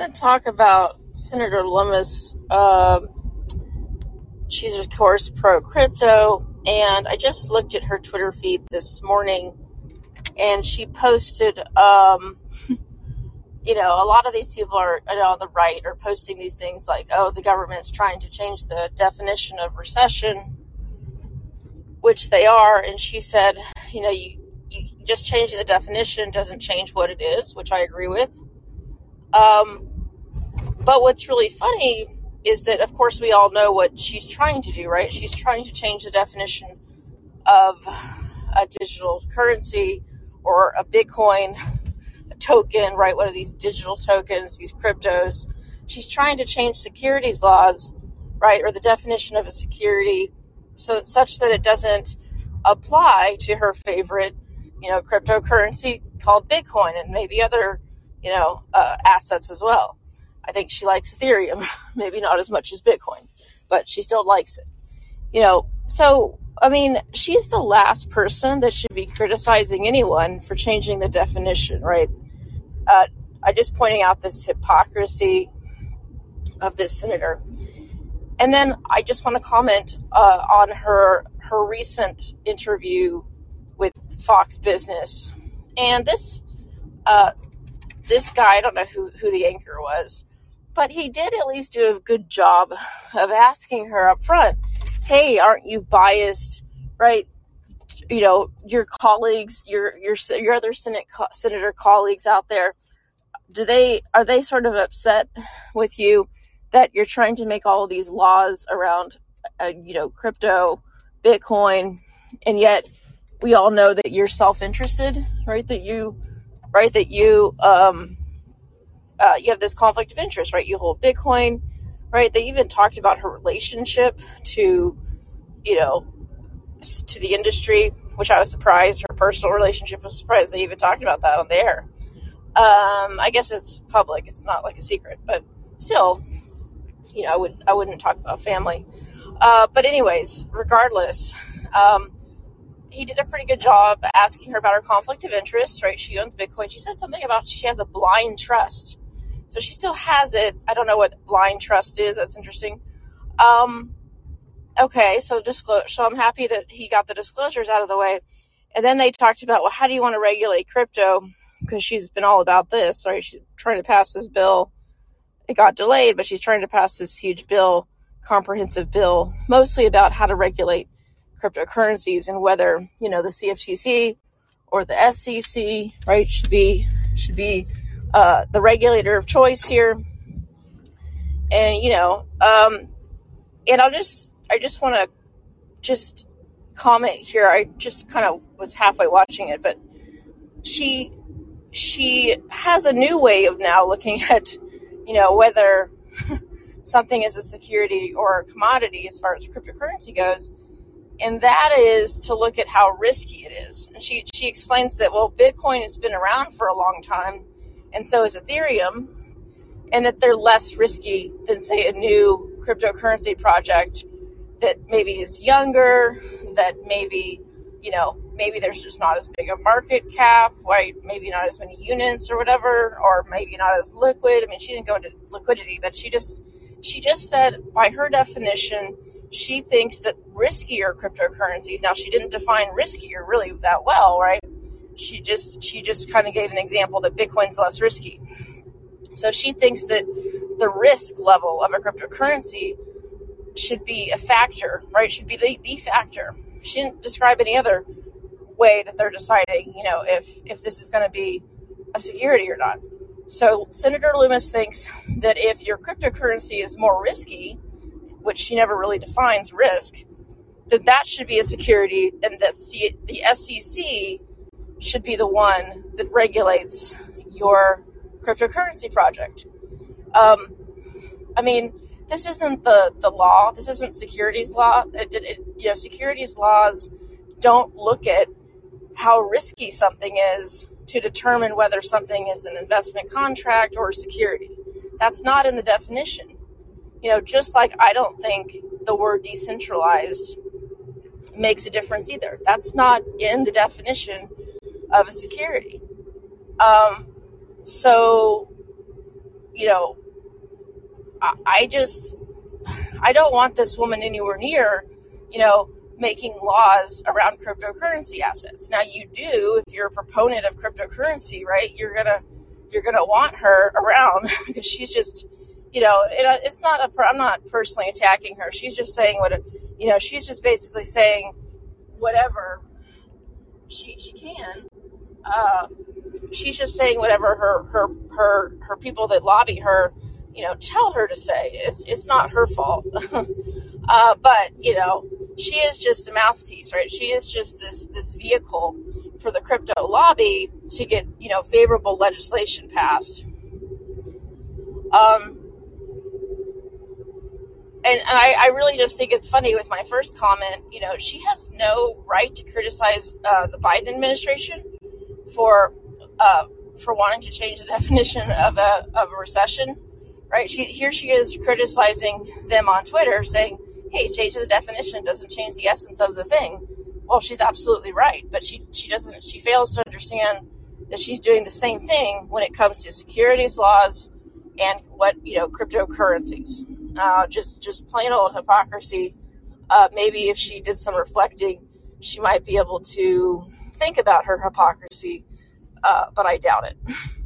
going to talk about Senator Lummis. She's, of course, pro-crypto, and I just looked at her Twitter feed this morning, and she posted, a lot of these people are on the right are posting these things like, oh, the government's trying to change the definition of recession, which they are. And she said, you just changing the definition doesn't change what it is, which I agree with. But what's really funny is that, of course, we all know what she's trying to do, right? She's trying to change the definition of a digital currency or a Bitcoin token, right? What are these digital tokens, these cryptos? She's trying to change securities laws, right? Or the definition of a security so such that it doesn't apply to her favorite, cryptocurrency called Bitcoin and maybe other, assets as well. I think she likes Ethereum, maybe not as much as Bitcoin, but she still likes it. She's the last person that should be criticizing anyone for changing the definition, right? I'm just pointing out this hypocrisy of this senator. And then I just want to comment on her recent interview with Fox Business. And this guy, I don't know who the anchor was, but he did at least do a good job of asking her up front, hey, aren't you biased, right? Your colleagues, your other senator colleagues out there, are they sort of upset with you that you're trying to make all of these laws around, crypto, Bitcoin, and yet we all know that you're self-interested, right? You have this conflict of interest, right? You hold Bitcoin, right? They even talked about her relationship to the industry, which I was surprised. Her personal relationship was surprised. They even talked about that on the air. I guess it's public. It's not like a secret, but still, I wouldn't talk about family. But anyways, regardless, he did a pretty good job asking her about her conflict of interest, right? She owns Bitcoin. She said something about she has a blind trust. So she still has it. I don't know what blind trust is. That's interesting. So I'm happy that he got the disclosures out of the way. And then they talked about, well, how do you want to regulate crypto? Because she's been all about this, right? She's trying to pass this bill. It got delayed, but she's trying to pass this huge bill, comprehensive bill, mostly about how to regulate cryptocurrencies and whether, the CFTC or the SEC, right, should be the regulator of choice here. And, and I just want to just comment here. I just kind of was halfway watching it, but she has a new way of now looking at, whether something is a security or a commodity as far as cryptocurrency goes. And that is to look at how risky it is. And she explains that, well, Bitcoin has been around for a long time, and so is Ethereum, and that they're less risky than, say, a new cryptocurrency project that maybe is younger, that maybe there's just not as big a market cap, right? Maybe not as many units or whatever, or maybe not as liquid. I mean, she didn't go into liquidity, but she just said, by her definition, she thinks that riskier cryptocurrencies. Now, she didn't define riskier really that well, right? She just kind of gave an example that Bitcoin's less risky. So she thinks that the risk level of a cryptocurrency should be a factor, right? Should be the factor. She didn't describe any other way that they're deciding, if this is going to be a security or not. So Senator Lummis thinks that if your cryptocurrency is more risky, which she never really defines risk, that should be a security, and that the SEC should be the one that regulates your cryptocurrency project. This isn't the law. This isn't securities law. Securities laws don't look at how risky something is to determine whether something is an investment contract or a security. That's not in the definition. Just like I don't think the word decentralized makes a difference either. That's not in the definition of a security. So you know, I don't want this woman anywhere near, you know, making laws around cryptocurrency assets. Now you do, if you're a proponent of cryptocurrency, right, you're going to want her around because she's just, you know, it's not a, I'm not personally attacking her. She's just saying she's just basically saying whatever she can. She's just saying whatever her people that lobby her, you know, tell her to say. It's not her fault. But, you know, she is just a mouthpiece, right? She is just this vehicle for the crypto lobby to get, you know, favorable legislation passed. And I really just think it's funny with my first comment, you know, she has no right to criticize the Biden administration for wanting to change the definition of a recession, right? She is criticizing them on Twitter saying, hey, change the definition doesn't change the essence of the thing. Well, she's absolutely right, but she fails to understand that she's doing the same thing when it comes to securities laws and what, you know, cryptocurrencies. Just plain old hypocrisy. Maybe if she did some reflecting, she might be able to think about her hypocrisy, but I doubt it.